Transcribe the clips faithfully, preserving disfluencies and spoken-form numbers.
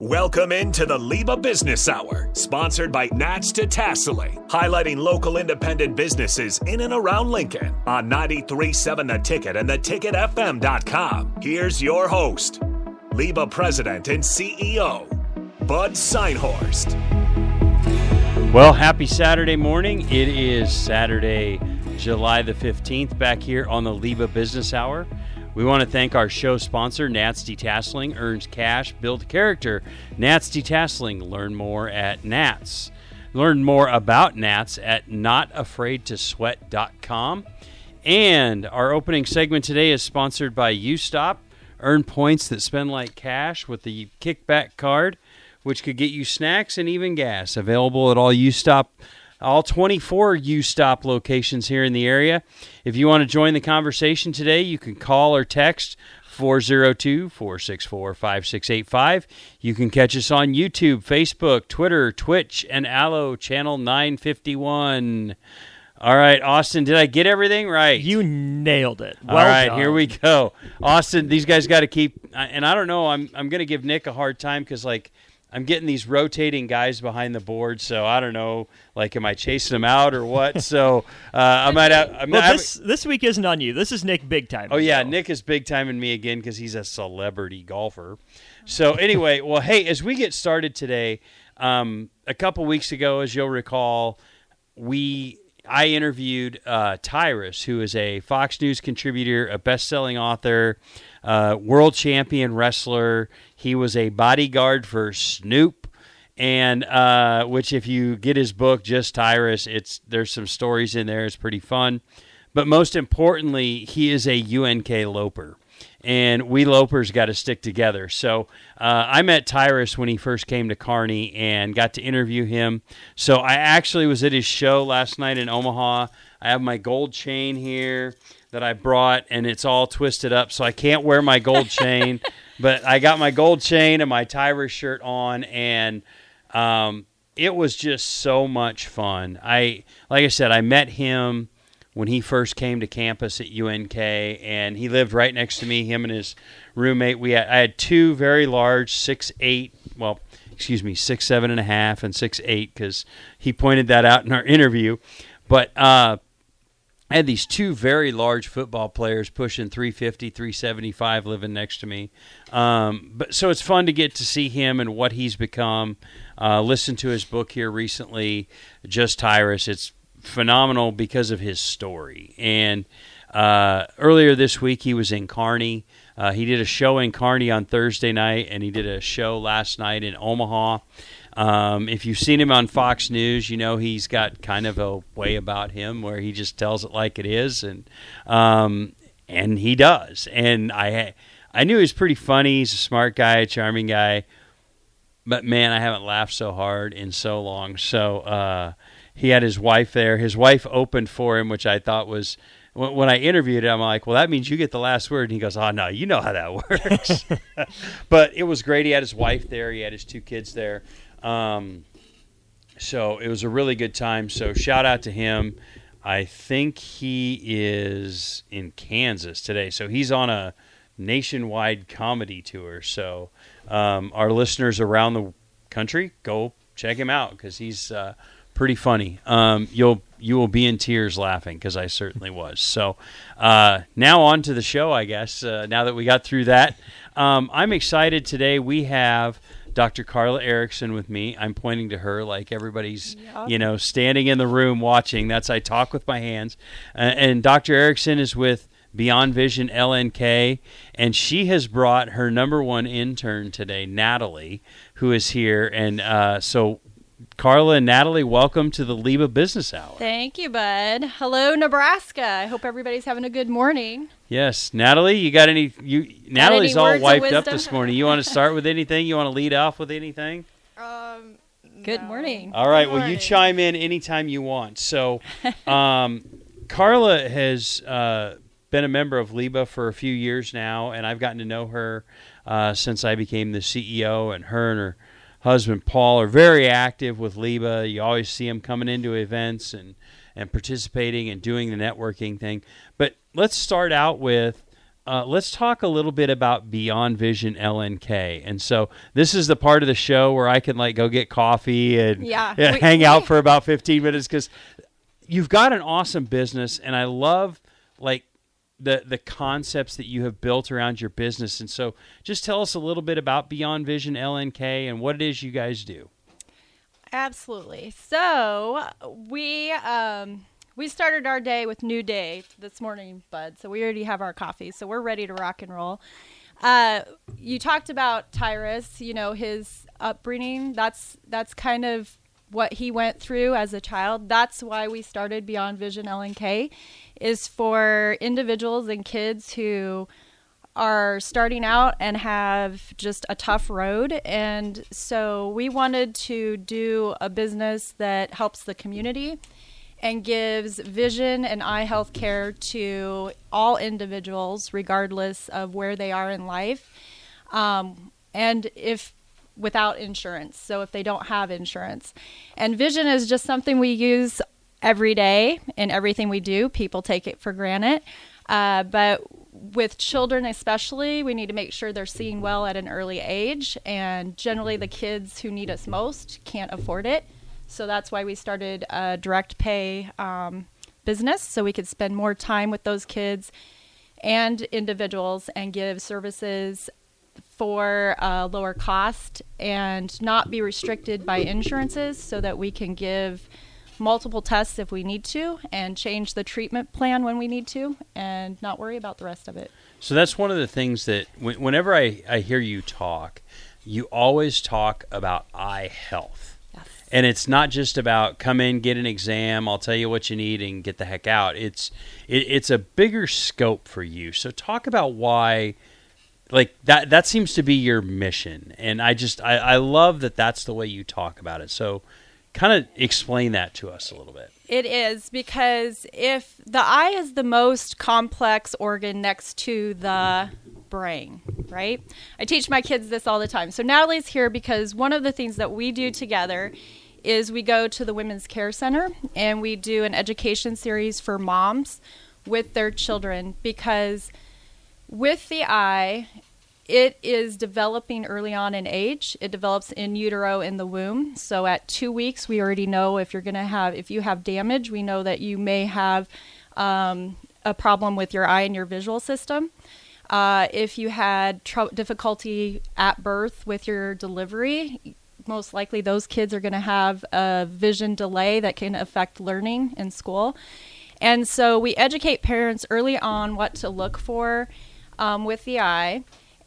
Welcome into the LIBA Business Hour, sponsored by Nats Detasseling, highlighting local independent businesses in and around Lincoln on ninety-three point seven The Ticket and the ticket f m dot com. Here's your host, LIBA President and C E O, Bud Seinhorst. Well, happy Saturday morning. It is Saturday, July the fifteenth, back here on the LIBA Business Hour. We want to thank our show sponsor, Nats Detasseling. Earns cash, build character. Nats Detasseling. Learn more at Nats. Learn more about Nats at not afraid to sweat dot com. And our opening segment today is sponsored by UStop. Earn points that spend like cash with the kickback card, which could get you snacks and even gas. Available at all UStop All twenty-four UStop locations here in the area. If you want to join the conversation today, you can call or text four oh two, four six four, five six eight five. You can catch us on YouTube, Facebook, Twitter, Twitch, and Allo, channel nine fifty-one. All right, Austin, did I get everything right? You nailed it. Well, all right, done. Here we go. Austin, these guys got to keep, and I don't know, I'm I'm going to give Nick a hard time because, like, I'm getting these rotating guys behind the board, so I don't know, like, am I chasing them out or what? So uh, I might have. I might well, this have, this week isn't on you. This is Nick big time. Oh yeah, so. Nick is big timing me again because he's a celebrity golfer. So anyway, well, hey, as we get started today, um, a couple weeks ago, as you'll recall, we I interviewed uh, Tyrus, who is a Fox News contributor, a best-selling author, uh, world champion wrestler. He was a bodyguard for Snoop, and uh, which if you get his book, Just Tyrus, it's there's some stories in there. It's pretty fun. But most importantly, he is a U N K Loper, and we Lopers got to stick together. So uh, I met Tyrus when he first came to Kearney and got to interview him. So I actually was at his show last night in Omaha. I have my gold chain here that I brought, and it's all twisted up, so I can't wear my gold chain. But I got my gold chain and my Tyrus shirt on, and um, it was just so much fun. I, like I said, I met him when he first came to campus at U N K, and he lived right next to me, him and his roommate. We had, I had two very large six eight, well, excuse me, six seven and a half and six eight, because he pointed that out in our interview. But uh, I had these two very large football players pushing three fifty, three seventy-five living next to me. Um, but so it's fun to get to see him and what he's become. Uh, listened to his book here recently, Just Tyrus. It's phenomenal because of his story. And uh, earlier this week, he was in Kearney. Uh, he did a show in Kearney on Thursday night, and he did a show last night in Omaha. Um, if you've seen him on Fox News, you know he's got kind of a way about him where he just tells it like it is, and um, and he does. And I I knew he was pretty funny. He's a smart guy, a charming guy. But, man, I haven't laughed so hard in so long. So uh, he had his wife there. His wife opened for him, which I thought was – when I interviewed him, I'm like, well, that means you get the last word. And he goes, oh, no, you know how that works. But it was great. He had his wife there. He had his two kids there. Um, so it was a really good time. So shout out to him. I think he is in Kansas today. So he's on a nationwide comedy tour. So, um, our listeners around the country, go check him out, 'cause he's, uh, pretty funny. Um, you'll, you will be in tears laughing, 'cause I certainly was. So, uh, now on to the show, I guess, uh, now that we got through that, um, I'm excited today. We have Doctor Carla Erickson with me. I'm pointing to her like everybody's, yeah. you know, standing in the room watching. That's I talk with my hands. Uh, and Doctor Erickson is with Beyond Vision L N K, and she has brought her number one intern today, Natalie, who is here. And uh, so, Carla and Natalie, welcome to the LIBA Business Hour. Thank you, bud. Hello, Nebraska. I hope everybody's having a good morning. Yes, Natalie, you got any? You Natalie's any all wiped up this morning. You want to start with anything? You want to lead off with anything? Um, good no. morning. All right. Good well, morning. You chime in anytime you want. So, um, Carla has uh, been a member of LIBA for a few years now, and I've gotten to know her uh, since I became the C E O. And her and her husband Paul are very active with LIBA. You always see them coming into events and and participating and doing the networking thing. But let's start out with uh, let's talk a little bit about Beyond Vision L N K. And so this is the part of the show where I can like go get coffee and yeah. Yeah, we, hang we, out for about fifteen minutes, because you've got an awesome business, and I love like the the concepts that you have built around your business. And so just tell us a little bit about Beyond Vision L N K and what it is you guys do. Absolutely. So we um, we started our day with New Day this morning, Bud. So we already have our coffee. So we're ready to rock and roll. Uh, you talked about Tyrus, you know, his upbringing. That's that's kind of what he went through as a child. That's why we started Beyond Vision L N K, is for individuals and kids who are starting out and have just a tough road. And so we wanted to do a business that helps the community and gives vision and eye health care to all individuals, regardless of where they are in life. Um, and if without insurance, so if they don't have insurance. And vision is just something we use every day in everything we do. People take it for granted. Uh, but with children especially, we need to make sure they're seeing well at an early age, and generally the kids who need us most can't afford it. So that's why we started a direct pay um, business, so we could spend more time with those kids and individuals and give services for a lower cost and not be restricted by insurances, so that we can give multiple tests if we need to, and change the treatment plan when we need to, and not worry about the rest of it. So that's one of the things that w- whenever I, I hear you talk, you always talk about eye health. Yes. And it's not just about come in, get an exam, I'll tell you what you need and get the heck out. It's it, it's a bigger scope for you. So talk about why, like that, that seems to be your mission. And I just, I, I love that that's the way you talk about it. So kind of explain that to us a little bit. It is, because if the eye is the most complex organ next to the brain, right? I teach my kids this all the time. So Natalie's here because one of the things that we do together is we go to the Women's Care Center and we do an education series for moms with their children, because with the eye, it is developing early on in age. It develops in utero in the womb. So at two weeks, we already know if you're going to have, if you have damage, we know that you may have um, a problem with your eye and your visual system. Uh, if you had tr- difficulty at birth with your delivery, most likely those kids are going to have a vision delay that can affect learning in school. And so we educate parents early on what to look for um, with the eye.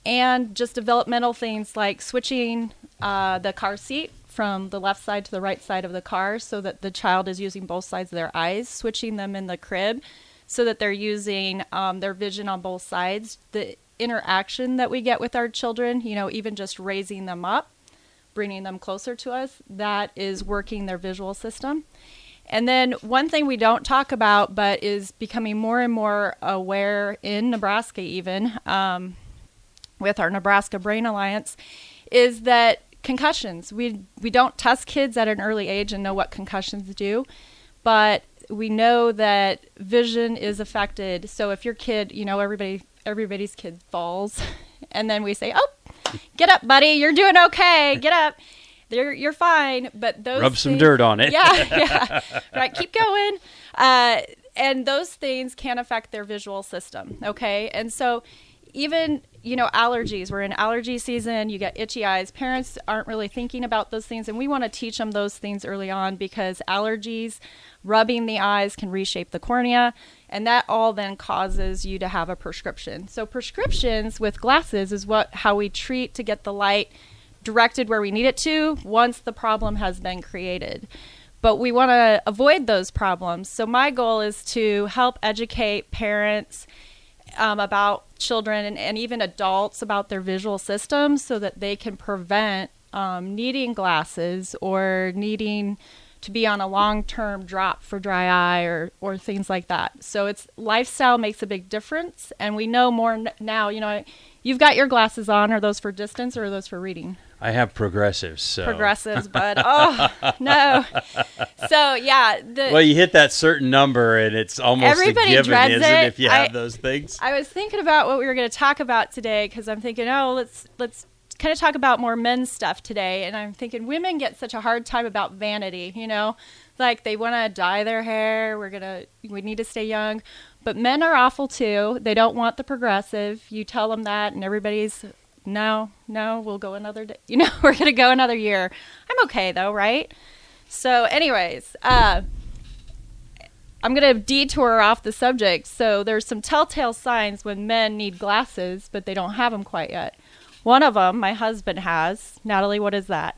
And just developmental things like switching uh, the car seat from the left side to the right side of the car, so that the child is using both sides of their eyes, switching them in the crib so that they're using um, their vision on both sides. The interaction that we get with our children, you know, even just raising them up, bringing them closer to us, that is working their visual system. And then one thing we don't talk about, but is becoming more and more aware in Nebraska even, um, with our Nebraska Brain Alliance, is that concussions. We we don't test kids at an early age and know what concussions do, but we know that vision is affected. So if your kid, you know, everybody everybody's kid falls, and then we say, oh, get up, buddy, you're doing okay, get up. You're, you're fine, but those Rub things, some dirt on it. Yeah, yeah, right, keep going. Uh, and those things can affect their visual system, okay? And so even, you know, allergies. We're in allergy season. You get itchy eyes. Parents aren't really thinking about those things, and we want to teach them those things early on, because allergies, rubbing the eyes can reshape the cornea, and that all then causes you to have a prescription. So prescriptions with glasses is what how we treat to get the light directed where we need it to once the problem has been created. But we want to avoid those problems. So my goal is to help educate parents Um, about children and, and even adults about their visual system, so that they can prevent um, needing glasses or needing to be on a long-term drop for dry eye or, or things like that. So it's lifestyle makes a big difference. And we know more n- now, you know, you've got your glasses on. Are those for distance or are those for reading? I have progressives. So. Progressives, bud. Oh, no. So, yeah. The, well, you hit that certain number, and it's almost everybody a given, dreads isn't it, if you I, have those things? I was thinking about what we were going to talk about today, because I'm thinking, oh, let's let's kind of talk about more men's stuff today. And I'm thinking women get such a hard time about vanity, you know? Like, they want to dye their hair. We're going to, we need to stay young. But men are awful, too. They don't want the progressive. You tell them that, and everybody's... no, no, we'll go another day. You know, we're going to go another year. I'm okay, though, right? So anyways, uh, I'm going to detour off the subject. So there's some telltale signs when men need glasses, but they don't have them quite yet. One of them, my husband has. Natalie, what is that?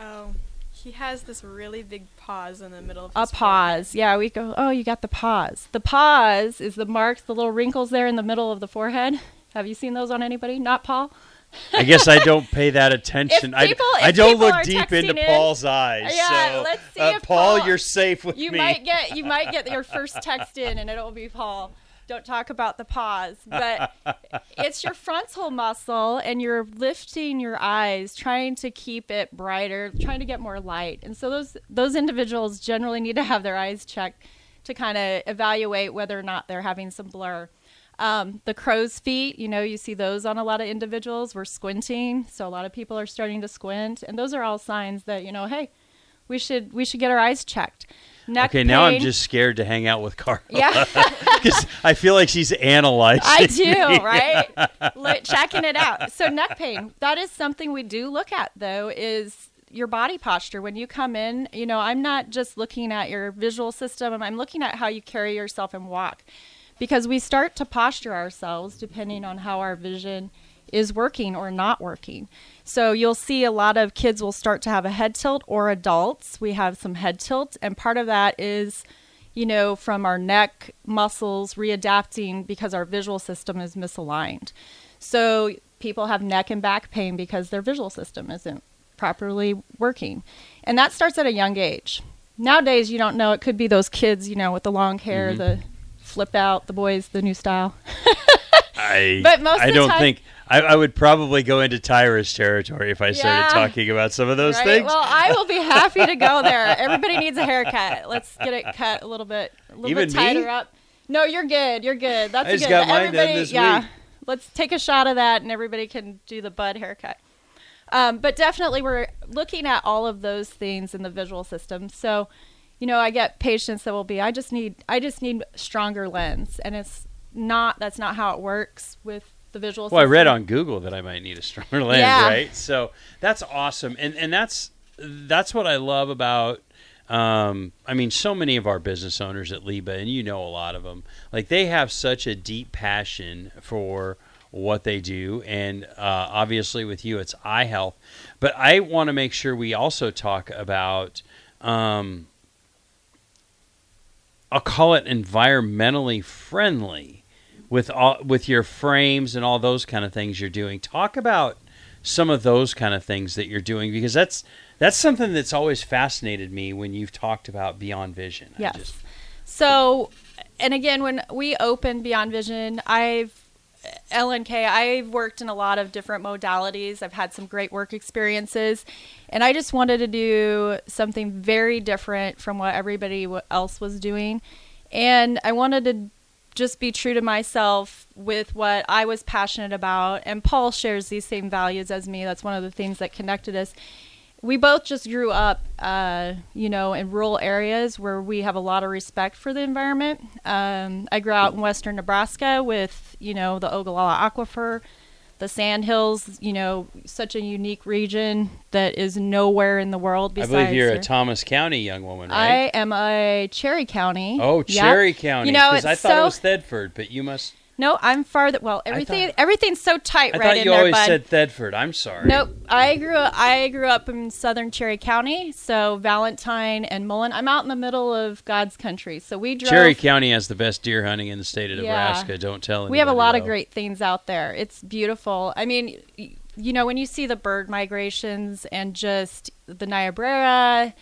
Oh, he has this really big pause in the middle of his a pause. Forehead. Yeah, we go, oh, you got the pause. The pause is the marks, the little wrinkles there in the middle of the forehead. Have you seen those on anybody? Not Paul? I guess I don't pay that attention. If people, I, if I don't look deep into in, Paul's eyes. Yeah, so, let's see uh, if Paul, Paul, you're safe with you me. You might get you might get your first text in, and it'll be Paul. Don't talk about the pause. But it's your frontal muscle, and you're lifting your eyes, trying to keep it brighter, trying to get more light. And so those those individuals generally need to have their eyes checked to kind of evaluate whether or not they're having some blur. Um, the crow's feet, you know, you see those on a lot of individuals. We're squinting. So a lot of people are starting to squint. And those are all signs that, you know, hey, we should we should get our eyes checked. Neck okay, pain. Now I'm just scared to hang out with Carla. Yeah. Because I feel like she's analyzing I do, me. Right? Look, checking it out. So neck pain, that is something we do look at, though, is your body posture. When you come in, you know, I'm not just looking at your visual system. I'm looking at how you carry yourself and walk. Because we start to posture ourselves depending on how our vision is working or not working. So you'll see a lot of kids will start to have a head tilt, or adults. We have some head tilts. And part of that is, you know, from our neck muscles readapting because our visual system is misaligned. So people have neck and back pain because their visual system isn't properly working. And that starts at a young age. Nowadays, you don't know. It could be those kids, you know, with the long hair, mm-hmm. the... flip out the boys, the new style. I, but most I of the don't time, think I, I would probably go into Tyrus territory if I started yeah, talking about some of those right? things. Well, I will be happy to go there. Everybody needs a haircut. Let's get it cut a little bit, a little Even bit tighter me? Up. No, you're good. You're good. That's I just good. Got mine everybody, done this yeah, week. Let's take a shot of that, and everybody can do the bud haircut. Um, but definitely, we're looking at all of those things in the visual system. So. You know, I get patients that will be, I just need, I just need stronger lens. And it's not, that's not how it works with the visual system. Well, I read on Google that I might need a stronger lens, yeah. right? So that's awesome. And and that's, that's what I love about, um, I mean, so many of our business owners at LIBA, and you know a lot of them, like they have such a deep passion for what they do. And uh, obviously with you, it's eye health. But I want to make sure we also talk about... Um, I'll call it environmentally friendly with all, with your frames and all those kind of things you're doing. Talk about some of those kind of things that you're doing, because that's that's something that's always fascinated me when you've talked about Beyond Vision. Yes. I just, so, and again, when we opened Beyond Vision, I've L N K, I've worked in a lot of different modalities. I've had some great work experiences, and I just wanted to do something very different from what everybody else was doing. And I wanted to just be true to myself with what I was passionate about. And Paul shares these same values as me. That's one of the things that connected us. We both just grew up, uh, you know, in rural areas where we have a lot of respect for the environment. Um, I grew out in western Nebraska with, you know, the Ogallala Aquifer, the sand hills, you know, such a unique region that is nowhere in the world besides. I believe you're here. A Thomas County young woman, right? I am a Cherry County. Oh, Cherry yep. County. You know, because I thought so... it was Thedford, but you must... No, I'm far that well. Everything, thought, everything's so tight I right in there. I thought you always bud. Said Thedford. I'm sorry. Nope. I grew up, I grew up in southern Cherry County, so Valentine and Mullen. I'm out in the middle of God's country, so we drove. Cherry County has the best deer hunting in the state of yeah. Nebraska. Don't tell anybody. We have a lot though. Of great things out there. It's beautiful. I mean, you know, when you see the bird migrations and just the Niobrara,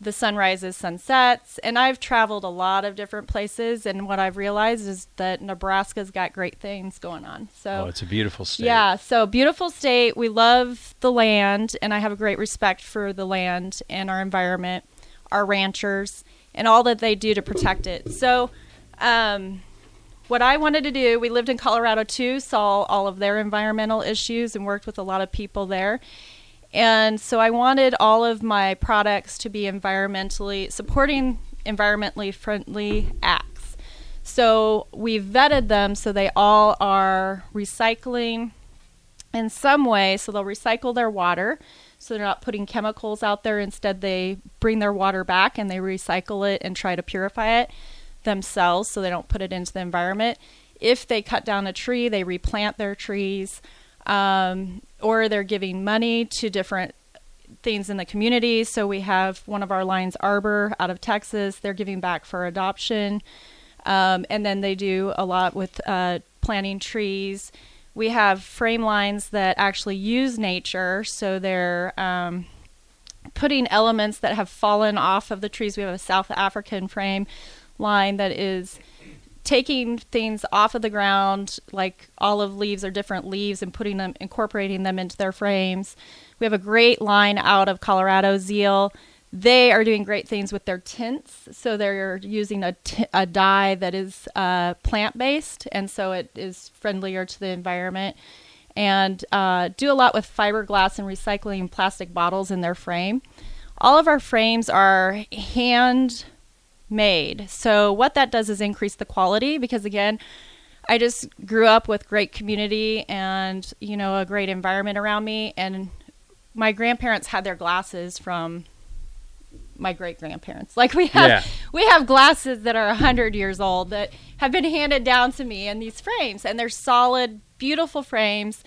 the sunrises, sunsets, and I've traveled a lot of different places, and what I've realized is that Nebraska's got great things going on. So, oh, it's a beautiful state. Yeah, so beautiful state. We love the land, and I have a great respect for the land and our environment, our ranchers, and all that they do to protect it. So um, what I wanted to do, we lived in Colorado too, saw all of their environmental issues and worked with a lot of people there. And so I wanted all of my products to be environmentally, supporting environmentally friendly acts. So we vetted them so they all are recycling in some way. So they'll recycle their water. So they're not putting chemicals out there. Instead, they bring their water back and they recycle it and try to purify it themselves so they don't put it into the environment. If they cut down a tree, they replant their trees. Um, or they're giving money to different things in the community. So we have one of our lines, Arbor, out of Texas. They're giving back for adoption. Um, and then they do a lot with uh, planting trees. We have frame lines that actually use nature. So they're um, putting elements that have fallen off of the trees. We have a South African frame line that is taking things off of the ground, like olive leaves or different leaves, and putting them, incorporating them into their frames. We have a great line out of Colorado, Zeal. They are doing great things with their tints. So they're using a, t- a dye that is uh, plant-based, and so it is friendlier to the environment. And uh, do a lot with fiberglass and recycling plastic bottles in their frame. All of our frames are hand made. So what that does is increase the quality, because again, I just grew up with great community and, you know, a great environment around me. And my grandparents had their glasses from my great grandparents. Like we have, yeah. we have glasses that are a hundred years old that have been handed down to me in these frames, and they're solid, beautiful frames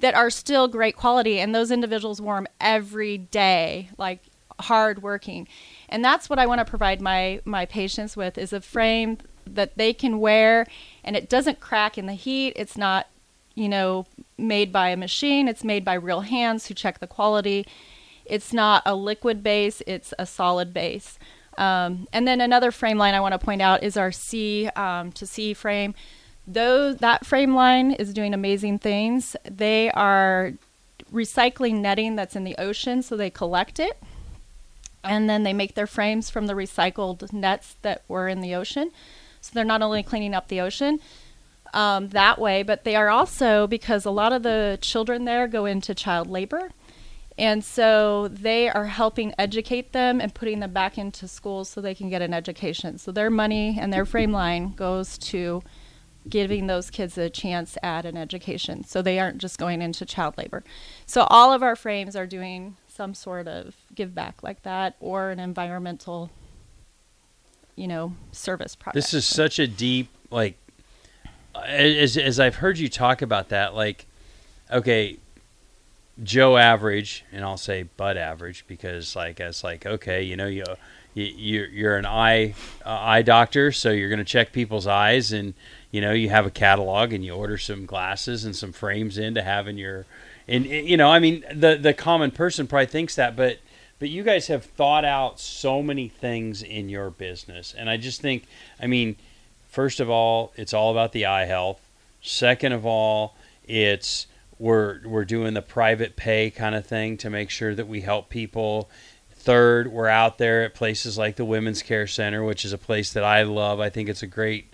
that are still great quality. And those individuals wore them every day, like hard working. And that's what I want to provide my, my patients with, is a frame that they can wear, and it doesn't crack in the heat. It's not, you know, made by a machine. It's made by real hands who check the quality. It's not a liquid base. It's a solid base. Um, and then another frame line I want to point out is our C um, to C frame. Though that frame line is doing amazing things. They are recycling netting that's in the ocean, so they collect it. And then they make their frames from the recycled nets that were in the ocean. So they're not only cleaning up the ocean um, that way, but they are also, because a lot of the children there go into child labor. And so they are helping educate them and putting them back into schools so they can get an education. So their money and their frame line goes to giving those kids a chance at an education. So they aren't just going into child labor. So all of our frames are doing some sort of give back like that, or an environmental, you know, service product. This is such a deep, like, as as I've heard you talk about that, like, okay, Joe Average, and I'll say Bud Average, because like it's like, okay, you know, you, you you're you're an eye uh, eye doctor, so you're going to check people's eyes, and you know, you have a catalog, and you order some glasses and some frames in to have in your. And, you know, I mean, the, the common person probably thinks that, but but you guys have thought out so many things in your business. And I just think, I mean, first of all, it's all about the eye health. Second of all, it's we're we're doing the private pay kind of thing to make sure that we help people. Third, we're out there at places like the Women's Care Center, which is a place that I love. I think it's a great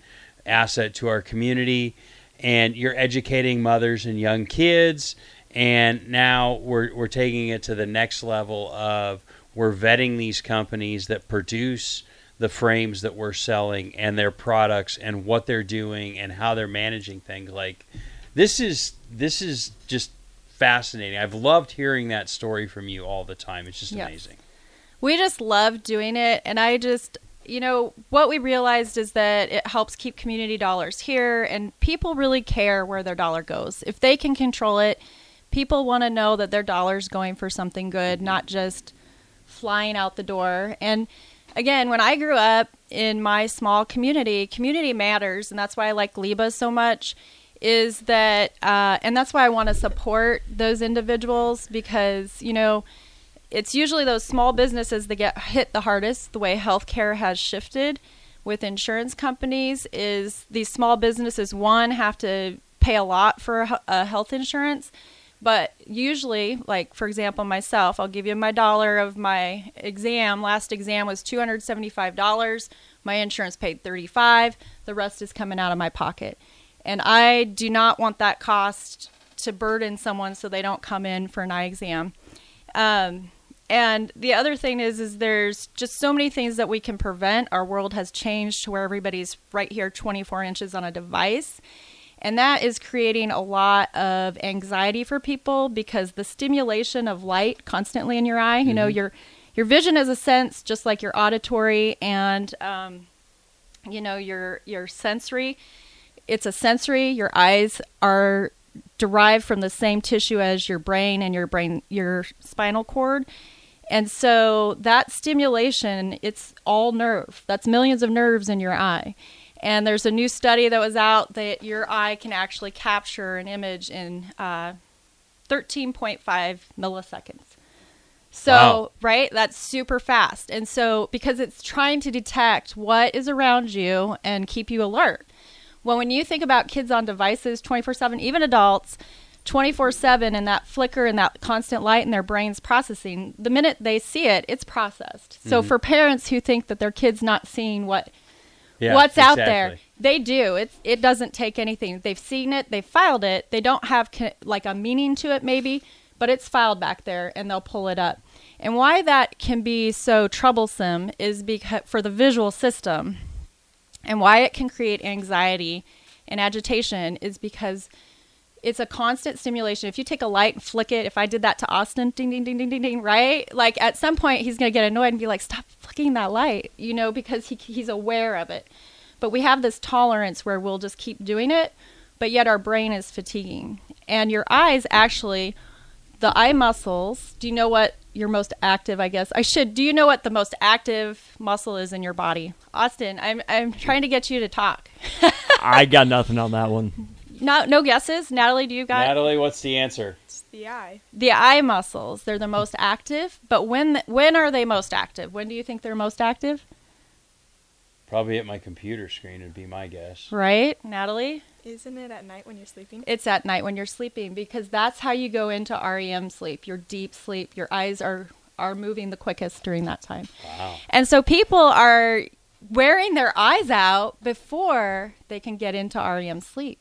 asset to our community. And you're educating mothers and young kids. And now we're we're taking it to the next level of we're vetting these companies that produce the frames that we're selling and their products and what they're doing and how they're managing things. Like this is this is just fascinating. I've loved hearing that story from you all the time. It's just yep. amazing. We just love doing it, and I just you know what we realized is that it helps keep community dollars here, and people really care where their dollar goes if they can control it. People want to know that their dollar's going for something good, not just flying out the door. And again, when I grew up in my small community, community matters, and that's why I like LIBA so much, is that, uh, and that's why I want to support those individuals because, you know, it's usually those small businesses that get hit the hardest. The way healthcare has shifted with insurance companies is these small businesses, one, have to pay a lot for a, a health insurance. But usually, like, for example, myself, I'll give you my dollar of my exam. Last exam was two hundred seventy-five dollars. My insurance paid thirty-five dollars. The rest is coming out of my pocket. And I do not want that cost to burden someone so they don't come in for an eye exam. Um, and the other thing is, is there's just so many things that we can prevent. Our world has changed to where everybody's right here twenty-four inches on a device. And that is creating a lot of anxiety for people because the stimulation of light constantly in your eye, you mm-hmm. know, your your vision is a sense just like your auditory and, um, you know, your your sensory. It's a sensory. Your eyes are derived from the same tissue as your brain and your brain, your spinal cord. And so that stimulation, it's all nerve. That's millions of nerves in your eye. And there's a new study that was out that your eye can actually capture an image in uh, thirteen point five milliseconds. So, wow. right, that's super fast. And so because it's trying to detect what is around you and keep you alert. Well, when you think about kids on devices twenty-four seven, even adults, twenty-four seven, and that flicker and that constant light in their brain's processing, the minute they see it, it's processed. Mm-hmm. So for parents who think that their kid's not seeing what... Yeah, what's exactly. out there, they do. It it doesn't take anything. They've seen it. They've filed it. They don't have co- like a meaning to it maybe, but it's filed back there and they'll pull it up. And why that can be so troublesome is because for the visual system and why it can create anxiety and agitation is because it's a constant stimulation. If you take a light and flick it, if I did that to Austin, ding, ding, ding, ding, ding, ding, right? Like at some point he's going to get annoyed and be like, stop flicking that light, you know, because he he's aware of it. But we have this tolerance where we'll just keep doing it, but yet our brain is fatiguing. And your eyes actually, the eye muscles, do you know what your most active, I guess, I should, do you know what the most active muscle is in your body? Austin, I'm I'm trying to get you to talk. I got nothing on that one. No, no guesses. Natalie, do you got? Natalie, what's the answer? It's the eye. The eye muscles. They're the most active. But when the, when are they most active? When do you think they're most active? Probably at my computer screen would be my guess. Right, Natalie? Isn't it at night when you're sleeping? It's at night when you're sleeping because that's how you go into R E M sleep, your deep sleep. Your eyes are, are moving the quickest during that time. Wow. And so people are wearing their eyes out before they can get into R E M sleep.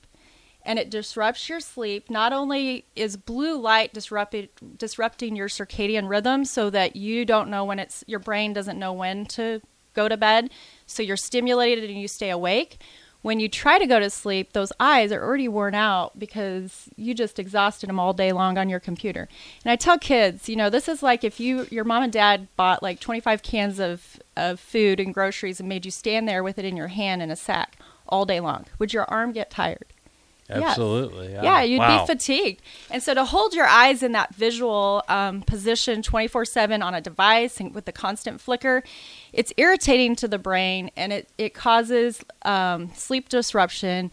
And it disrupts your sleep. Not only is blue light disrupting disrupting your circadian rhythm so that you don't know when it's, your brain doesn't know when to go to bed. So you're stimulated and you stay awake. When you try to go to sleep, those eyes are already worn out because you just exhausted them all day long on your computer. And I tell kids, you know, this is like if you your mom and dad bought like twenty-five cans of, of food and groceries and made you stand there with it in your hand in a sack all day long. Would your arm get tired? Absolutely. Yes. Yeah, you'd wow. be fatigued. And so to hold your eyes in that visual um, position twenty-four seven on a device and with the constant flicker, it's irritating to the brain and it, it causes um, sleep disruption.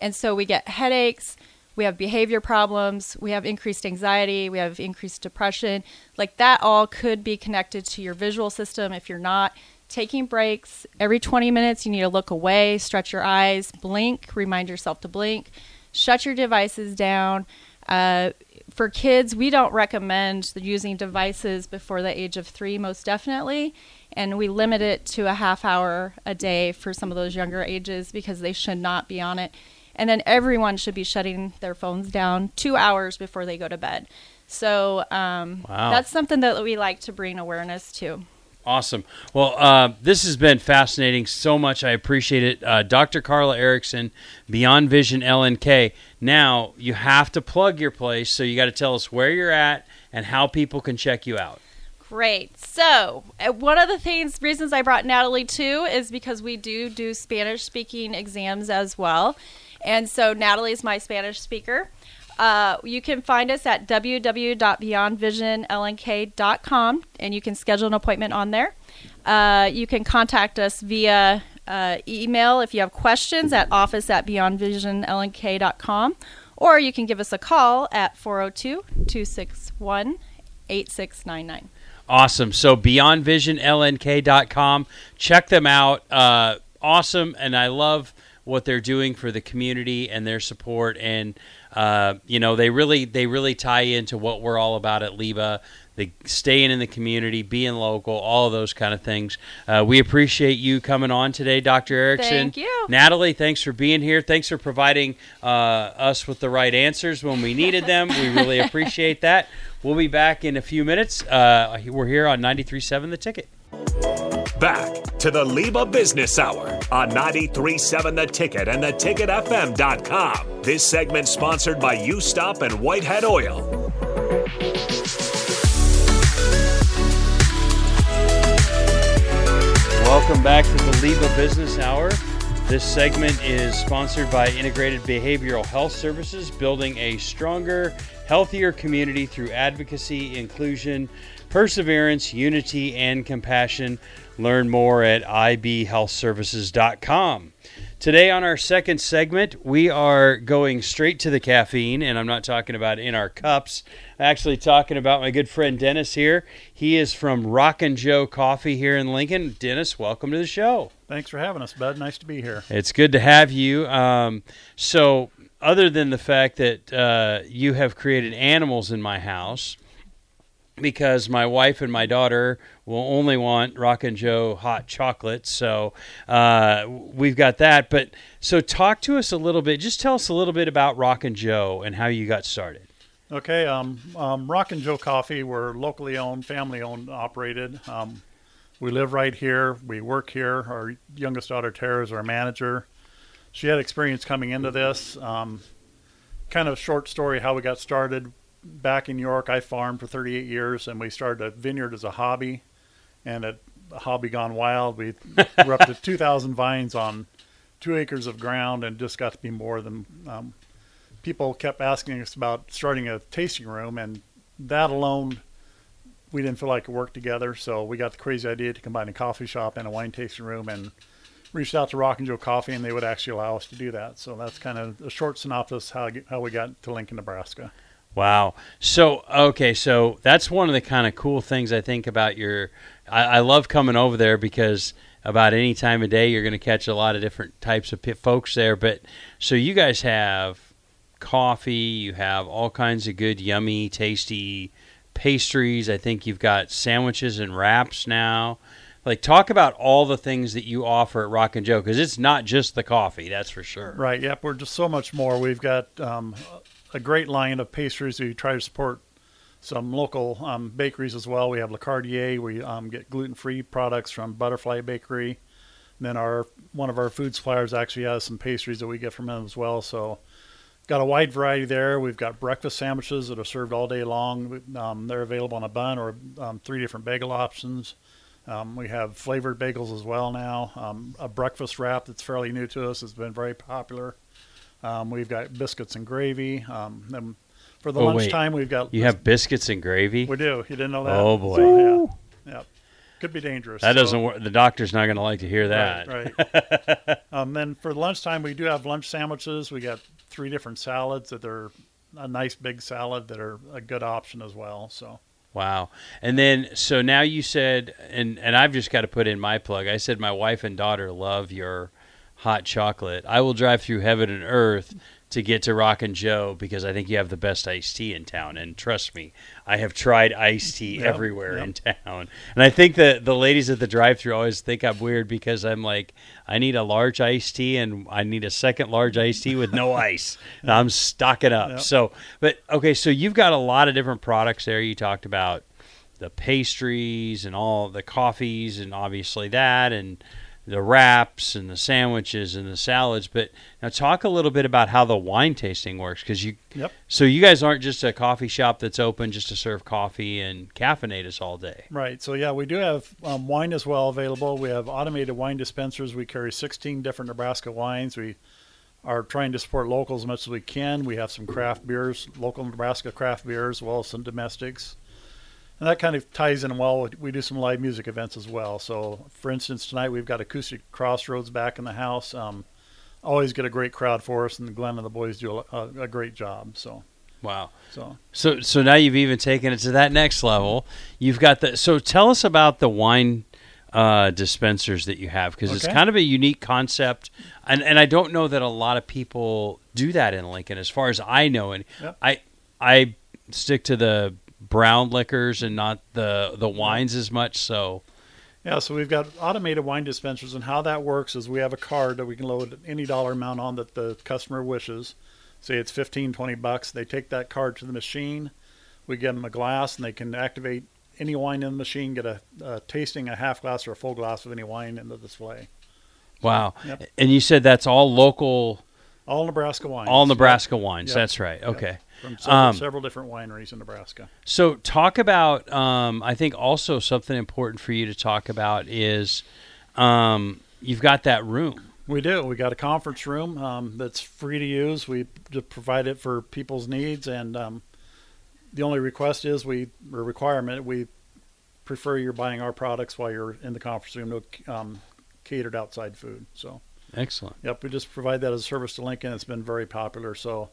And so we get headaches, we have behavior problems, we have increased anxiety, we have increased depression. Like that all could be connected to your visual system if you're not taking breaks. Every twenty minutes, you need to look away, stretch your eyes, blink, remind yourself to blink. Shut your devices down. Uh, for kids, we don't recommend using devices before the age of three, most definitely. And we limit it to a half hour a day for some of those younger ages because they should not be on it. And then everyone should be shutting their phones down two hours before they go to bed. So um, wow. that's something that we like to bring awareness to. Awesome. Well, uh, this has been fascinating so much. I appreciate it. Uh, Doctor Carla Erickson, Beyond Vision L N K. Now, you have to plug your place, so you got to tell us where you're at and how people can check you out. Great. So, uh, one of the things, reasons I brought Natalie too is because we do do Spanish-speaking exams as well. And so, Natalie is my Spanish speaker. Uh, you can find us at w w w dot beyond vision l n k dot com, and you can schedule an appointment on there. Uh, you can contact us via uh, email if you have questions at office at beyond vision l n k dot com, or you can give us a call at four oh two, two six one, eight six nine nine. Awesome. So beyond vision l n k dot com. Check them out. Uh, awesome. And I love what they're doing for the community and their support. And, uh, you know, they really they really tie into what we're all about at L I B A. The staying in the community, being local, all of those kind of things. Uh, we appreciate you coming on today, Doctor Erickson. Thank you. Natalie, thanks for being here. Thanks for providing uh, us with the right answers when we needed them. We really appreciate that. We'll be back in a few minutes. Uh, we're here on ninety-three point seven The Ticket. Back to the L I B A Business Hour on ninety-three point seven The Ticket and the ticket f m dot com. This segment sponsored by UStop and Whitehead Oil. Welcome back to the L I B A Business Hour. This segment is sponsored by Integrated Behavioral Health Services, building a stronger, healthier community through advocacy, inclusion, perseverance, unity, and compassion. Learn more at i b health services dot com. Today on our second segment, we are going straight to the caffeine, and I'm not talking about in our cups. I'm actually talking about my good friend Dennis here. He is from Rock-N-Joe Coffee here in Lincoln. Dennis, welcome to the show. Thanks for having us, bud. Nice to be here. It's good to have you. Um, so other than the fact that uh, you have created animals in my house, because my wife and my daughter will only want Rock-N-Joe hot chocolate. So uh, we've got that. But so talk to us a little bit. Just tell us a little bit about Rock-N-Joe and how you got started. Okay. Um, um, Rock-N-Joe Coffee, we're locally owned, family owned, operated. Um, we live right here. We work here. Our youngest daughter, Tara, is our manager. She had experience coming into this. Um, kind of short story how we got started. Back in New York, I farmed for thirty-eight years, and we started a vineyard as a hobby, and a hobby gone wild. We were up to two thousand vines on two acres of ground, and just got to be more than um, people kept asking us about starting a tasting room, and that alone, we didn't feel like it worked together, so we got the crazy idea to combine a coffee shop and a wine tasting room, and reached out to Rock-N-Joe Coffee, and they would actually allow us to do that. So that's kind of a short synopsis how how we got to Lincoln, Nebraska. Wow. So, okay, so that's one of the kind of cool things I think about your – I love coming over there because about any time of day you're going to catch a lot of different types of folks there. But so you guys have coffee. You have all kinds of good, yummy, tasty pastries. I think you've got sandwiches and wraps now. Like, talk about all the things that you offer at Rock-N-Joe, because it's not just the coffee, that's for sure. Right, yep, we're just so much more. We've got um, a great line of pastries. We try to support some local um, bakeries as well. We have Le Cartier. We um, get gluten-free products from Butterfly Bakery. And then our one of our food suppliers actually has some pastries that we get from them as well. So got a wide variety there. We've got breakfast sandwiches that are served all day long. Um, they're available on a bun or um, three different bagel options. Um, we have flavored bagels as well now. Um, a breakfast wrap that's fairly new to us has been very popular. Um, we've got biscuits and gravy. Um, and for the oh, lunchtime, wait. we've got... You have biscuits and gravy? We do. You didn't know that? Oh, boy. So, yeah. yeah. Could be dangerous. That so. doesn't work. The doctor's not going to like to hear that. Right, right. um, then for lunchtime, we do have lunch sandwiches. We got three different salads that are a nice big salad that are a good option as well, so... Wow. And then, so now you said, and, and I've just got to put in my plug. I said, my wife and daughter love your hot chocolate. I will drive through heaven and earth to get to Rock-N-Joe because I think you have the best iced tea in town. And trust me, I have tried iced tea yep, everywhere yep. in town. And I think that the ladies at the drive-thru always think I'm weird because I'm like, I need a large iced tea and I need a second large iced tea with no ice. And I'm stocking up. Yep. So, but okay, so you've got a lot of different products there. You talked about the pastries and all the coffees and obviously that and the wraps and the sandwiches and the salads. But now talk a little bit about how the wine tasting works. Cause you, yep. So you guys aren't just a coffee shop that's open just to serve coffee and caffeinate us all day. Right. So yeah, we do have um, wine as well available. We have automated wine dispensers. We carry sixteen different Nebraska wines. We are trying to support locals as much as we can. We have some craft beers, local Nebraska craft beers, as well as some domestics. And that kind of ties in well. We do some live music events as well. So, for instance, tonight we've got Acoustic Crossroads back in the house. Um, always get a great crowd for us, and Glenn and the boys do a, a great job. So, Wow. So so so now you've even taken it to that next level. You've got the so tell us about the wine uh, dispensers that you have, because okay. it's kind of a unique concept, and and I don't know that a lot of people do that in Lincoln, as far as I know. And yep. I I stick to the brown liquors and not the the wines as much. So yeah, so we've got automated wine dispensers, and how that works is we have a card that we can load any dollar amount on that the customer wishes. Say it's fifteen, twenty bucks. They take that card to the machine. We give them a glass, and they can activate any wine in the machine, get a, a tasting, a half glass, or a full glass of any wine in the display. Wow. Yep. And you said that's all local? All Nebraska wines. All Nebraska wines. Yep. That's right. Okay. Yep. From several, um, several different wineries in Nebraska. So talk about, um, I think also something important for you to talk about is um, you've got that room. We do. We got a conference room um, that's free to use. We just provide it for people's needs, and um, the only request is we or requirement we prefer you're buying our products while you're in the conference room, to um, catered outside food. So excellent. Yep, we just provide that as a service to Lincoln. It's been very popular. So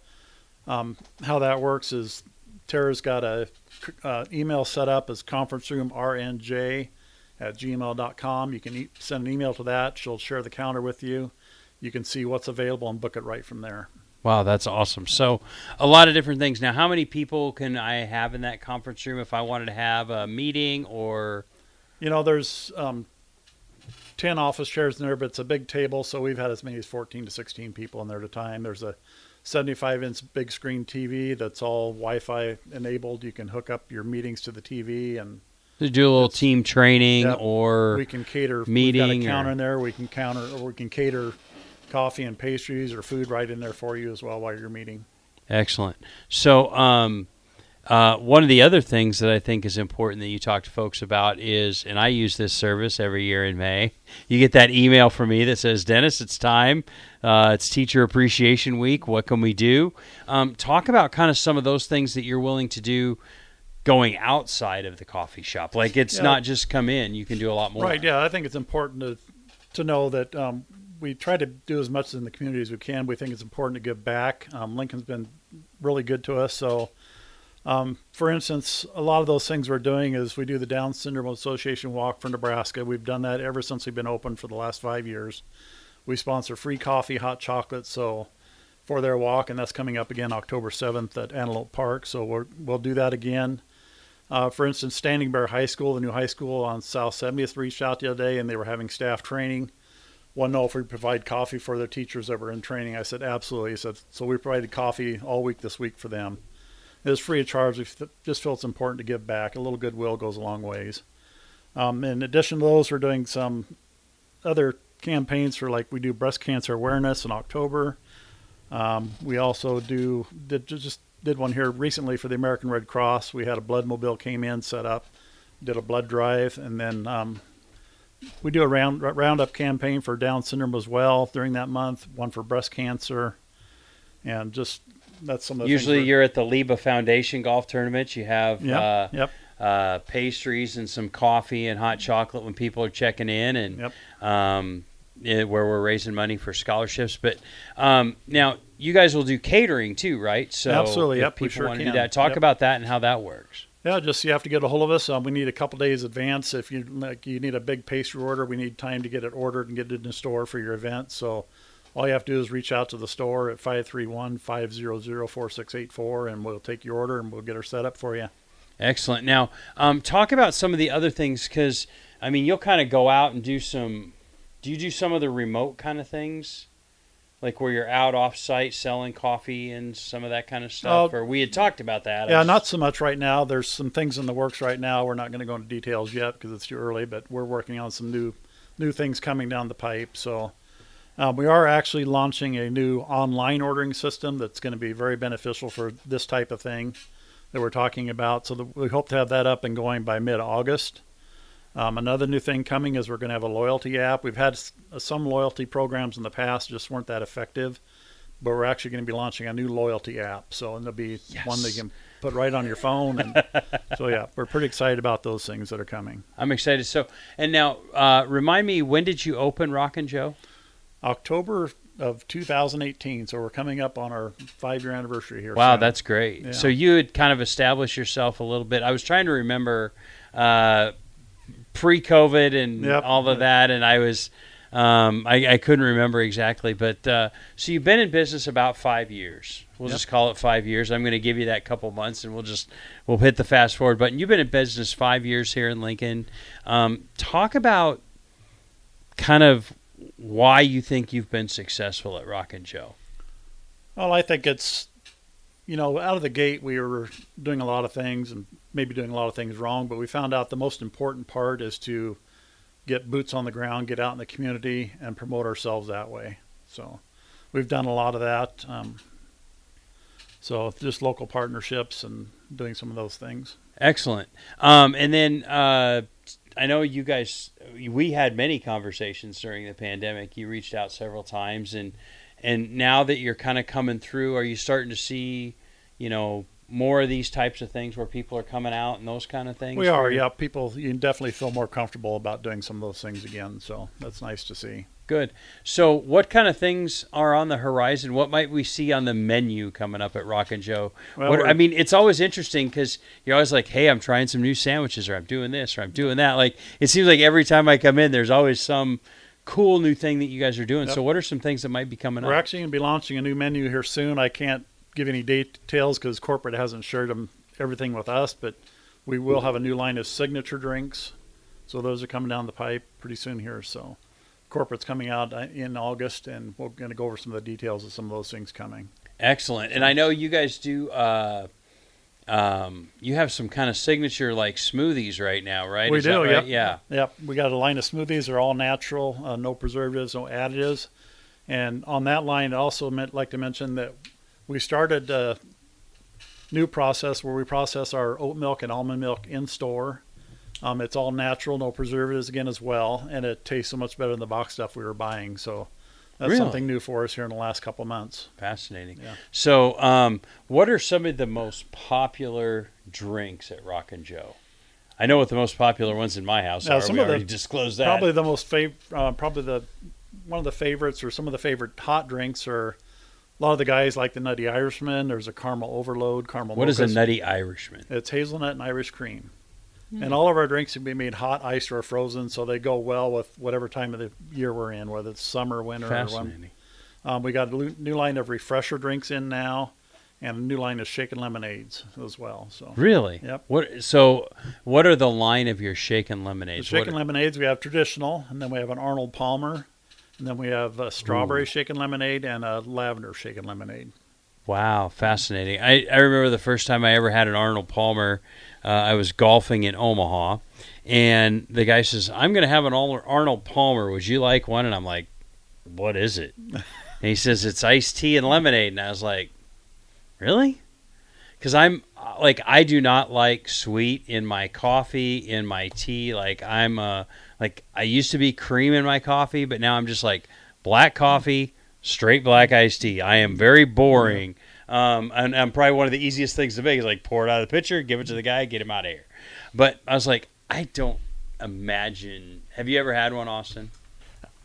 um, how that works is Tara's got a uh, email set up as conference room R N J at gmail dot com. You can e- send an email to that. She'll share the calendar with you. You can see what's available and book it right from there. Wow, that's awesome. So a lot of different things. Now, how many people can I have in that conference room if I wanted to have a meeting or? You know, there's um, ten office chairs in there, but it's a big table. So we've had as many as fourteen to sixteen people in there at a time. There's a seventy-five inch big screen T V that's all Wi-Fi enabled. You can hook up your meetings to the T V and to do a little it's, team training yeah, or we can cater meeting. We've got a counter or, in there. We can counter or we can cater coffee and pastries or food right in there for you as well while you're meeting. Excellent. So um, uh, one of the other things that I think is important that you talk to folks about is, and I use this service every year in May, you get that email from me that says, Dennis, it's time. Uh, it's Teacher Appreciation Week. What can we do? Um, talk about kind of some of those things that you're willing to do going outside of the coffee shop. Like it's yeah. not just come in, you can do a lot more. Right. Yeah. I think it's important to, to know that um, we try to do as much in the community as we can. We think it's important to give back. Um, Lincoln's been really good to us. So um, for instance, a lot of those things we're doing is we do the Down Syndrome Association Walk for Nebraska. We've done that ever since we've been open for the last five years. We sponsor free coffee, hot chocolate. So for their walk, and that's coming up again, October seventh at Antelope Park. So we're, we'll do that again. Uh, for instance, Standing Bear High School, the new high school on South seventieth, reached out the other day, and they were having staff training. Wanted to know if we provide coffee for their teachers that were in training. I said, absolutely. I said, so we provided coffee all week this week for them. It was free of charge. We th- just feel it's important to give back. A little goodwill goes a long ways. Um, in addition to those, we're doing some other campaigns for, like, we do breast cancer awareness in October. Um, we also do did just... did one here recently for the American Red Cross. We had a blood mobile came in, set up, did a blood drive, and then um, we do a round roundup campaign for Down syndrome as well during that month. One for breast cancer, and just that's some of the usually things you're at the LIBA Foundation golf tournament. You have yep, uh, yep. Uh, pastries and some coffee and hot chocolate when people are checking in, and yep. um, it, where we're raising money for scholarships. But um, now. You guys will do catering too, right? So absolutely. Yep. People we sure want to can. do that. Talk yep. about that and how that works. Yeah, just you have to get a hold of us. Um, we need a couple days advance. If you like, you need a big pastry order, we need time to get it ordered and get it in the store for your event. So all you have to do is reach out to the store at five three one, five zero zero, four six eight four, and we'll take your order and we'll get her set up for you. Excellent. Now, um, talk about some of the other things, because, I mean, you'll kind of go out and do some – do you do some of the remote kind of things? Like where you're out off-site selling coffee and some of that kind of stuff? Oh, or we had talked about that. Yeah, was... not so much right now. There's some things in the works right now. We're not going to go into details yet because it's too early, but we're working on some new new things coming down the pipe. So um, we are actually launching a new online ordering system that's going to be very beneficial for this type of thing that we're talking about. So the, we hope to have that up and going by mid-August. Um, another new thing coming is we're going to have a loyalty app. We've had s- some loyalty programs in the past, just weren't that effective, but we're actually going to be launching a new loyalty app. So and there'll be yes. one that you can put right on your phone. And so yeah, we're pretty excited about those things that are coming. I'm excited. So, and now uh, remind me, when did you open Rock-N-Joe? October of two thousand eighteen. So we're coming up on our five-year anniversary here. Wow, so. That's great. Yeah. So you had kind of established yourself a little bit. I was trying to remember uh, pre-COVID and yep. all of that, and I was um, I, I couldn't remember exactly. But uh, so you've been in business about five years. We'll yep. just call it five years. I'm going to give you that couple months, and we'll just we'll hit the fast forward button. You've been in business five years here in Lincoln. Um, talk about kind of why you think you've been successful at Rock-N-Joe. Well, I think it's, you know, out of the gate we were doing a lot of things and maybe doing a lot of things wrong, but we found out the most important part is to get boots on the ground, get out in the community, and promote ourselves that way. So we've done a lot of that. Um, so just local partnerships and doing some of those things. Excellent. Um, and then uh, I know you guys, we had many conversations during the pandemic. You reached out several times, and and now that you're kind of coming through, are you starting to see, you know, more of these types of things where people are coming out and those kind of things? We are, yeah. People, you definitely feel more comfortable about doing some of those things again. So that's nice to see. Good. So what kind of things are on the horizon? What might we see on the menu coming up at Rock-N-Joe? Well, what, I mean, it's always interesting because you're always like, hey, I'm trying some new sandwiches, or I'm doing this, or I'm doing that. Like, it seems like every time I come in, there's always some cool new thing that you guys are doing. Yep. So what are some things that might be coming We're up? We're actually going to be launching a new menu here soon. I can't give any details because corporate hasn't shared them, everything with us, but we will have a new line of signature drinks. So those are coming down the pipe pretty soon here, so... Corporate's coming out in August, and we're going to go over some of the details of some of those things coming. Excellent. And I know you guys do, uh, um, you have some kind of signature like smoothies right now, right? We Is do, right? Yep. yeah. Yep. We got a line of smoothies. They're all natural, uh, no preservatives, no additives. And on that line, I also meant, like to mention that we started a new process where we process our oat milk and almond milk in store. Um, it's all natural, no preservatives again as well, and it tastes so much better than the box stuff we were buying. So that's really something new for us here in the last couple of months. Fascinating. Yeah. So um, what are some of the most popular drinks at Rock-N-Joe? I know what the most popular ones in my house now, are. Some we of already the, disclosed that. Probably the most fav- uh, probably the one of the favorites, or some of the favorite hot drinks, are a lot of the guys like the Nutty Irishman. There's a Caramel Overload, Caramel What mochas. Is a Nutty Irishman? It's hazelnut and Irish cream. And all of our drinks can be made hot, iced, or frozen, so they go well with whatever time of the year we're in, whether it's summer, winter, Fascinating. or one. Um, we got a new line of refresher drinks in now, and a new line of shaken lemonades as well. So really, yep. What so? What are the line of your shaken lemonades? The shaken are, lemonades, we have traditional, and then we have an Arnold Palmer, and then we have a strawberry ooh. shaken lemonade and a lavender shaken lemonade. Wow, fascinating. I, I remember the first time I ever had an Arnold Palmer. Uh, I was golfing in Omaha, and the guy says, I'm going to have an Arnold Palmer. Would you like one? And I'm like, what is it? And he says, it's iced tea and lemonade. And I was like, really? Because I'm like, I do not like sweet in my coffee, in my tea. Like, I'm uh, like, I used to be cream in my coffee, but now I'm just like black coffee, straight black iced tea. I am very boring. Um, and, and probably one of the easiest things to make is like pour it out of the pitcher, give it to the guy, get him out of here. But I was like, I don't imagine. Have you ever had one, Austin?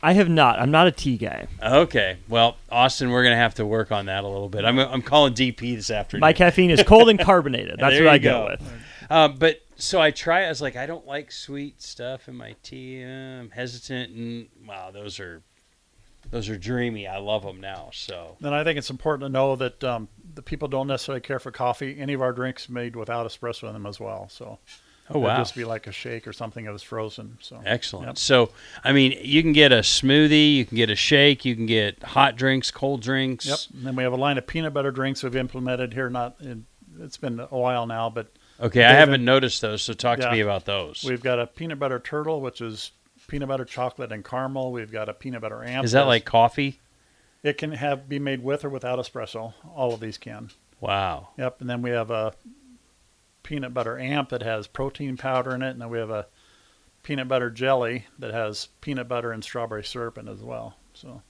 I have not. I'm not a tea guy. Okay. Well, Austin, we're going to have to work on that a little bit. I'm I'm calling D P this afternoon. My caffeine is cold and carbonated. That's what I go, go with. Uh, but so I try. I was like, I don't like sweet stuff in my tea. Uh, I'm hesitant. And wow, those are. Those are dreamy. I love them now. So then I think it's important to know that um, the people don't necessarily care for coffee. Any of our drinks made without espresso in them as well. So oh wow, it'll just be like a shake or something that was frozen. So excellent. Yep. So I mean, you can get a smoothie, you can get a shake, you can get hot drinks, cold drinks. Yep. And then we have a line of peanut butter drinks we've implemented here. Not in, it's been a while now, but okay, I haven't noticed those. So talk yeah, to me about those. We've got a peanut butter turtle, which is peanut butter, chocolate, and caramel. We've got a peanut butter amp. Is that like coffee? It can have be made with or without espresso. All of these can. Wow. Yep. And then we have a peanut butter amp that has protein powder in it. And then we have a peanut butter jelly that has peanut butter and strawberry syrup in it as well. So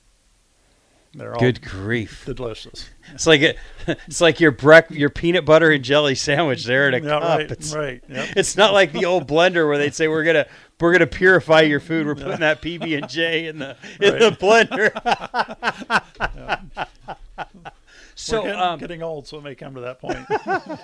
They're all good grief, delicious. It's like a, it's like your brec- your peanut butter and jelly sandwich there in a yeah, cup. Right, it's, right. Yep. It's not like the old blender where they'd say we're gonna we're gonna purify your food. We're putting that P B and J in the in right. the blender. Yeah. So we're getting, um, getting old, so it may come to that point.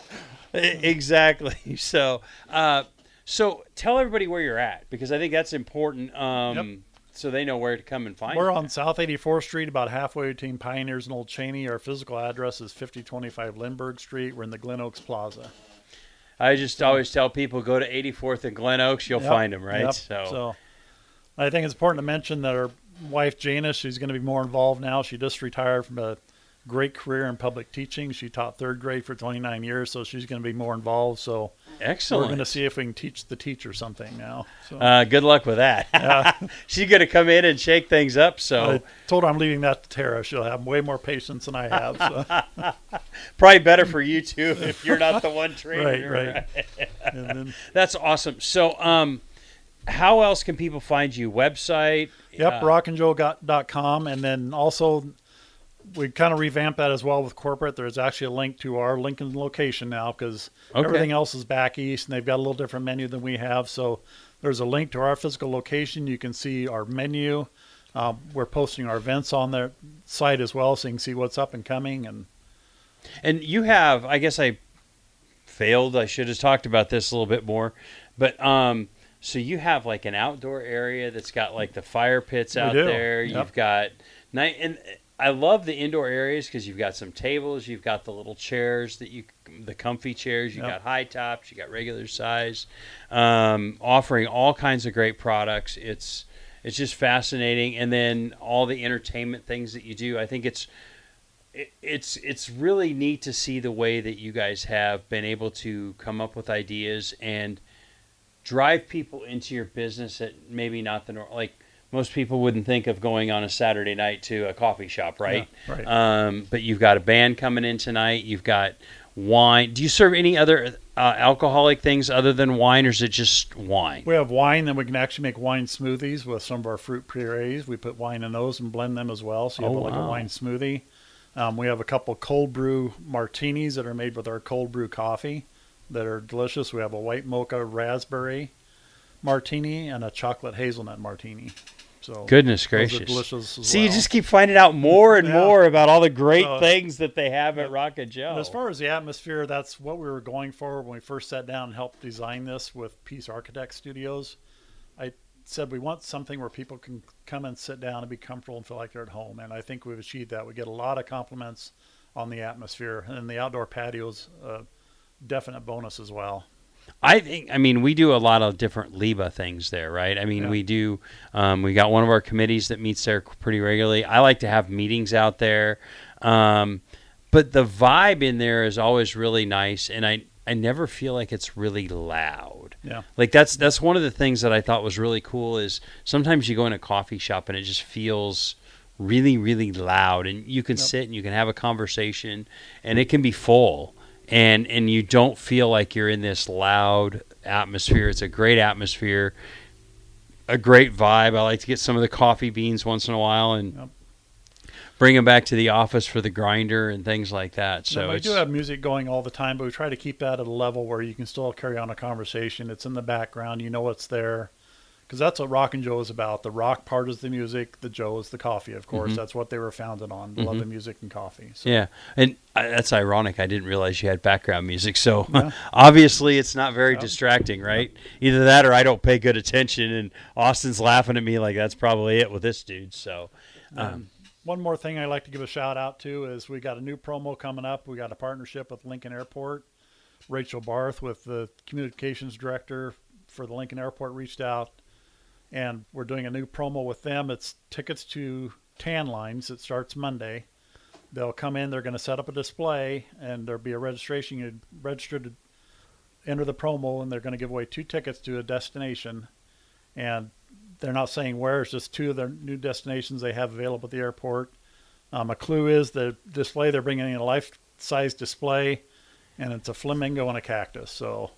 Exactly. So, uh, so tell everybody where you're at, because I think that's important. Um, yep. So they know where to come and find. We're on South eighty-fourth Street, about halfway between Pioneers and Old Cheney. Our physical address is fifty twenty-five Lindbergh Street. We're in the Glen Oaks Plaza. I just always tell people, go to eighty-fourth and Glen Oaks. You'll yep. find them, right? Yep. So. so I think it's important to mention that our wife, Janice, she's going to be more involved now. She just retired from a great career in public teaching. She taught third grade for twenty-nine years, so she's going to be more involved. So excellent. We're going to see if we can teach the teacher something now. So. Uh, good luck with that. Yeah. She's going to come in and shake things up. So I told her I'm leaving that to Tara. She'll have way more patience than I have. So. Probably better for you too if you're not the one trainer. Right, right. And then, that's awesome. So um, how else can people find you? Website? Yep, uh, rock and joe dot com, and then also – we kind of revamped that as well with corporate. There's actually a link to our Lincoln location now, because okay. everything else is back east, and they've got a little different menu than we have. So there's a link to our physical location. You can see our menu. Um, we're posting our events on their site as well, so you can see what's up and coming. And and you have, I guess I failed. I should have talked about this a little bit more. But um, so you have like an outdoor area that's got like the fire pits we out do. there. Yep. You've got night and. I love the indoor areas because you've got some tables, you've got the little chairs that you, the comfy chairs, you yep. got high tops, you got regular size, um, offering all kinds of great products. It's, it's just fascinating. And then all the entertainment things that you do, I think it's, it, it's, it's really neat to see the way that you guys have been able to come up with ideas and drive people into your business that maybe not the normal, like, most people wouldn't think of going on a Saturday night to a coffee shop, right? Yeah, right. Um, but you've got a band coming in tonight. You've got wine. Do you serve any other uh, alcoholic things other than wine, or is it just wine? We have wine, then we can actually make wine smoothies with some of our fruit purees. We put wine in those and blend them as well, so you have oh, like wow. a wine smoothie. Um, we have a couple cold brew martinis that are made with our cold brew coffee that are delicious. We have a white mocha raspberry martini and a chocolate hazelnut martini. So goodness gracious. See, well. you just keep finding out more and yeah. more about all the great so, things that they have at Rock-N-Joe. As far as the atmosphere, that's what we were going for when we first sat down and helped design this with Peace Architect Studios. I said we want something where people can come and sit down and be comfortable and feel like they're at home, and I think we've achieved that. We get a lot of compliments on the atmosphere, and the outdoor patio's a definite bonus as well. I think, I mean, we do a lot of different LIBA things there, right? I mean, yeah. we do, um, we got one of our committees that meets there pretty regularly. I like to have meetings out there. Um, but the vibe in there is always really nice. And I, I never feel like it's really loud. Yeah. Like that's, that's one of the things that I thought was really cool is sometimes you go in a coffee shop and it just feels really, really loud, and you can yep. sit and you can have a conversation and it can be full. And and you don't feel like you're in this loud atmosphere. It's a great atmosphere, a great vibe. I like to get some of the coffee beans once in a while and yep. bring them back to the office for the grinder and things like that. So we do have music going all the time, but we try to keep that at a level where you can still carry on a conversation. It's in the background. You know what's there, because that's what Rock-N-Joe is about. The rock part is the music. The Joe is the coffee, of course. Mm-hmm. That's what they were founded on. Mm-hmm. Love the music and coffee. So. Yeah, and I, that's ironic. I didn't realize you had background music. So yeah. obviously it's not very yeah. distracting, right? Yeah. Either that or I don't pay good attention, and Austin's laughing at me like that's probably it with this dude. So, um, one more thing I'd like to give a shout-out to is we got a new promo coming up. We got a partnership with Lincoln Airport. Rachel Barth, with the communications director for the Lincoln Airport, reached out. And we're doing a new promo with them. It's tickets to tan lines. It starts Monday. They'll come in. They're going to set up a display, and there'll be a registration. You register to enter the promo, and they're going to give away two tickets to a destination. And they're not saying where. It's just two of their new destinations they have available at the airport. Um, a clue is the display. They're bringing in a life-size display, and it's a flamingo and a cactus. So...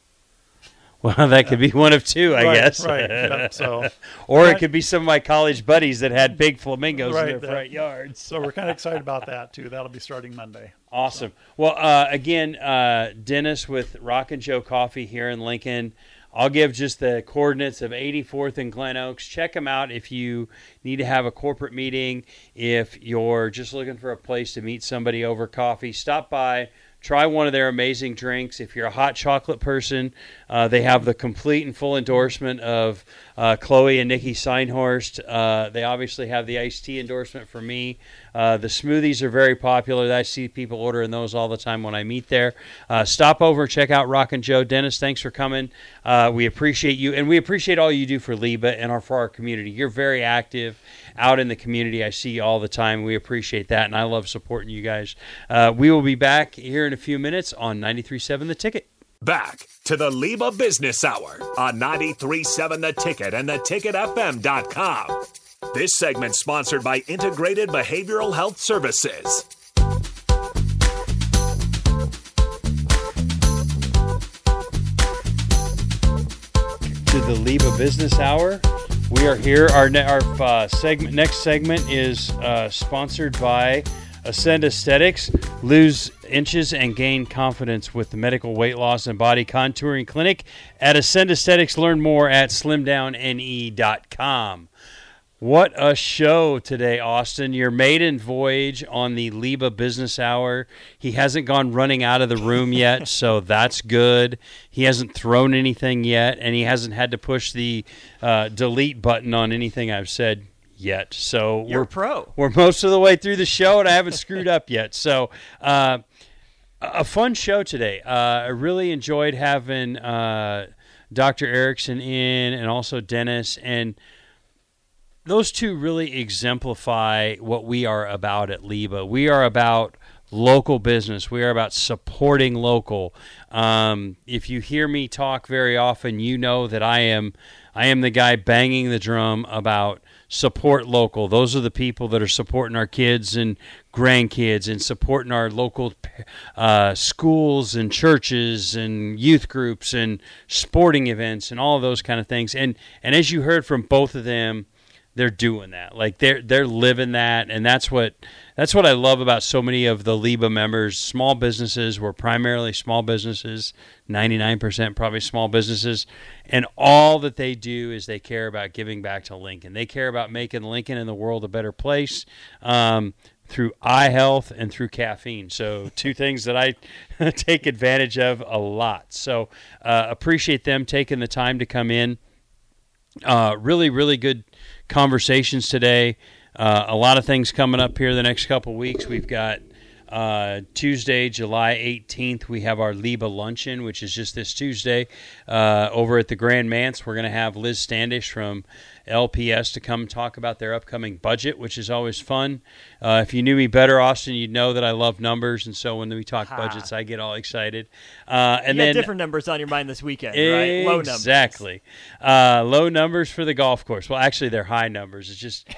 Well, that could be one of two, I right, guess. Right, yeah, so. Or right. It could be some of my college buddies that had big flamingos right, in their front yards. So we're kind of excited about that, too. That'll be starting Monday. Awesome. So. Well, uh, again, uh, Dennis with Rock-N-Joe Coffee here in Lincoln. I'll give just the coordinates of eighty-fourth and Glen Oaks. Check them out if you need to have a corporate meeting, if you're just looking for a place to meet somebody over coffee. Stop by. Try one of their amazing drinks. If you're a hot chocolate person, uh, they have the complete and full endorsement of uh, Chloe and Nikki Seinhorst. Uh, they obviously have the iced tea endorsement for me. Uh, the smoothies are very popular. I see people ordering those all the time when I meet there. Uh, stop over, check out Rock-N-Joe. Dennis, thanks for coming. Uh, we appreciate you, and we appreciate all you do for LIBA and our, for our community. You're very active out in the community. I see you all the time. We appreciate that, and I love supporting you guys. Uh, we will be back here in a few minutes on ninety-three point seven The Ticket. Back to the LIBA Business Hour on ninety-three point seven The Ticket and the ticket f m dot com. This segment sponsored by Integrated Behavioral Health Services. To the LIBA Business Hour. We are here. Our, ne- our uh, segment, next segment is uh, sponsored by Ascend Aesthetics. Lose inches and gain confidence with the medical weight loss and body contouring clinic at Ascend Aesthetics. Learn more at slim down n e dot com. What a show today, Austin. Your maiden voyage on the LIBA Business Hour. He hasn't gone running out of the room yet, so that's good. He hasn't thrown anything yet, and he hasn't had to push the uh, delete button on anything I've said yet. So You're we're pro. We're most of the way through the show, and I haven't screwed up yet. So uh, a fun show today. Uh, I really enjoyed having uh, Doctor Erickson in, and also Dennis, and those two really exemplify what we are about at LIBA. We are about local business. We are about supporting local. Um, if you hear me talk very often, you know that I am I am the guy banging the drum about support local. Those are the people that are supporting our kids and grandkids and supporting our local uh, schools and churches and youth groups and sporting events and all of those kind of things. And and as you heard from both of them, they're doing that. Like they're they're living that, and that's what that's what I love about so many of the LIBA members. Small businesses, we're primarily small businesses, ninety-nine percent probably small businesses, and all that they do is they care about giving back to Lincoln. They care about making Lincoln and the world a better place um, through eye health and through caffeine. So two things that I take advantage of a lot. So uh, appreciate them taking the time to come in. Uh, really, really good conversations today. Uh, a lot of things coming up here the next couple weeks. We've got uh, Tuesday, July eighteenth. We have our LIBA luncheon, which is just this Tuesday uh, over at the Grand Manse. We're going to have Liz Standish from L P S to come talk about their upcoming budget, which is always fun. Uh, if you knew me better, Austin, you'd know that I love numbers, and so when we talk ha. budgets, I get all excited. Uh, and you then had different numbers on your mind this weekend, right? Low numbers. Exactly. Uh, low numbers for the golf course. Well, actually, they're high numbers. It's just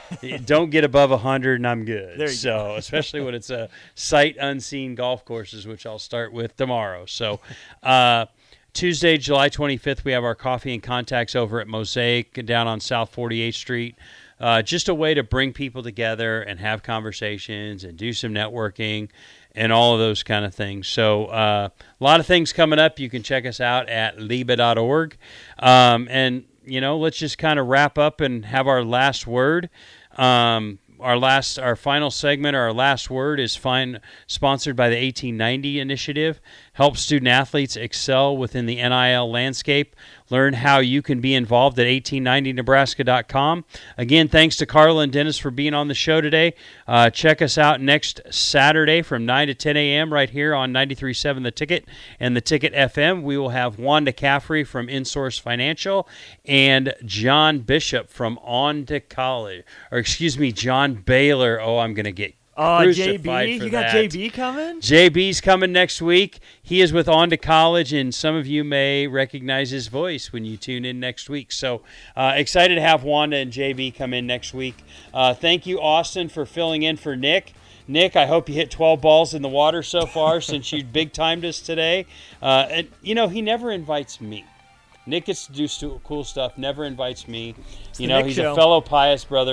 don't get above one hundred, and I'm good. There you so, go. Especially when it's a sight unseen golf courses, which I'll start with tomorrow. So, uh, Tuesday, July twenty-fifth, we have our coffee and contacts over at Mosaic down on South forty-eighth Street. Uh, just a way to bring people together and have conversations and do some networking and all of those kind of things. So uh, a lot of things coming up. You can check us out at liba dot org. Um, and, you know, let's just kind of wrap up and have our last word. Um, Our last, our final segment, or our last word is fine, sponsored by the eighteen ninety Initiative. Help student-athletes excel within the N I L landscape. Learn how you can be involved at eighteen ninety nebraska dot com. Again, thanks to Carla and Dennis for being on the show today. Uh, check us out next Saturday from nine to ten a.m. right here on ninety-three point seven The Ticket and The Ticket F M. We will have Wanda Caffrey from InSource Financial and John Bishop from On to College. Or excuse me, John Baylor. Oh, I'm going to get Uh, J B, you got that. J B coming? J B's coming next week. He is with On to College, and some of you may recognize his voice when you tune in next week. So uh, excited to have Wanda and J B come in next week. Uh, thank you, Austin, for filling in for Nick. Nick, I hope you hit twelve balls in the water so far since you big-timed us today. Uh, and, you know, he never invites me. Nick gets to do stu- cool stuff, never invites me. It's you know, Nick he's show. A fellow pious brother.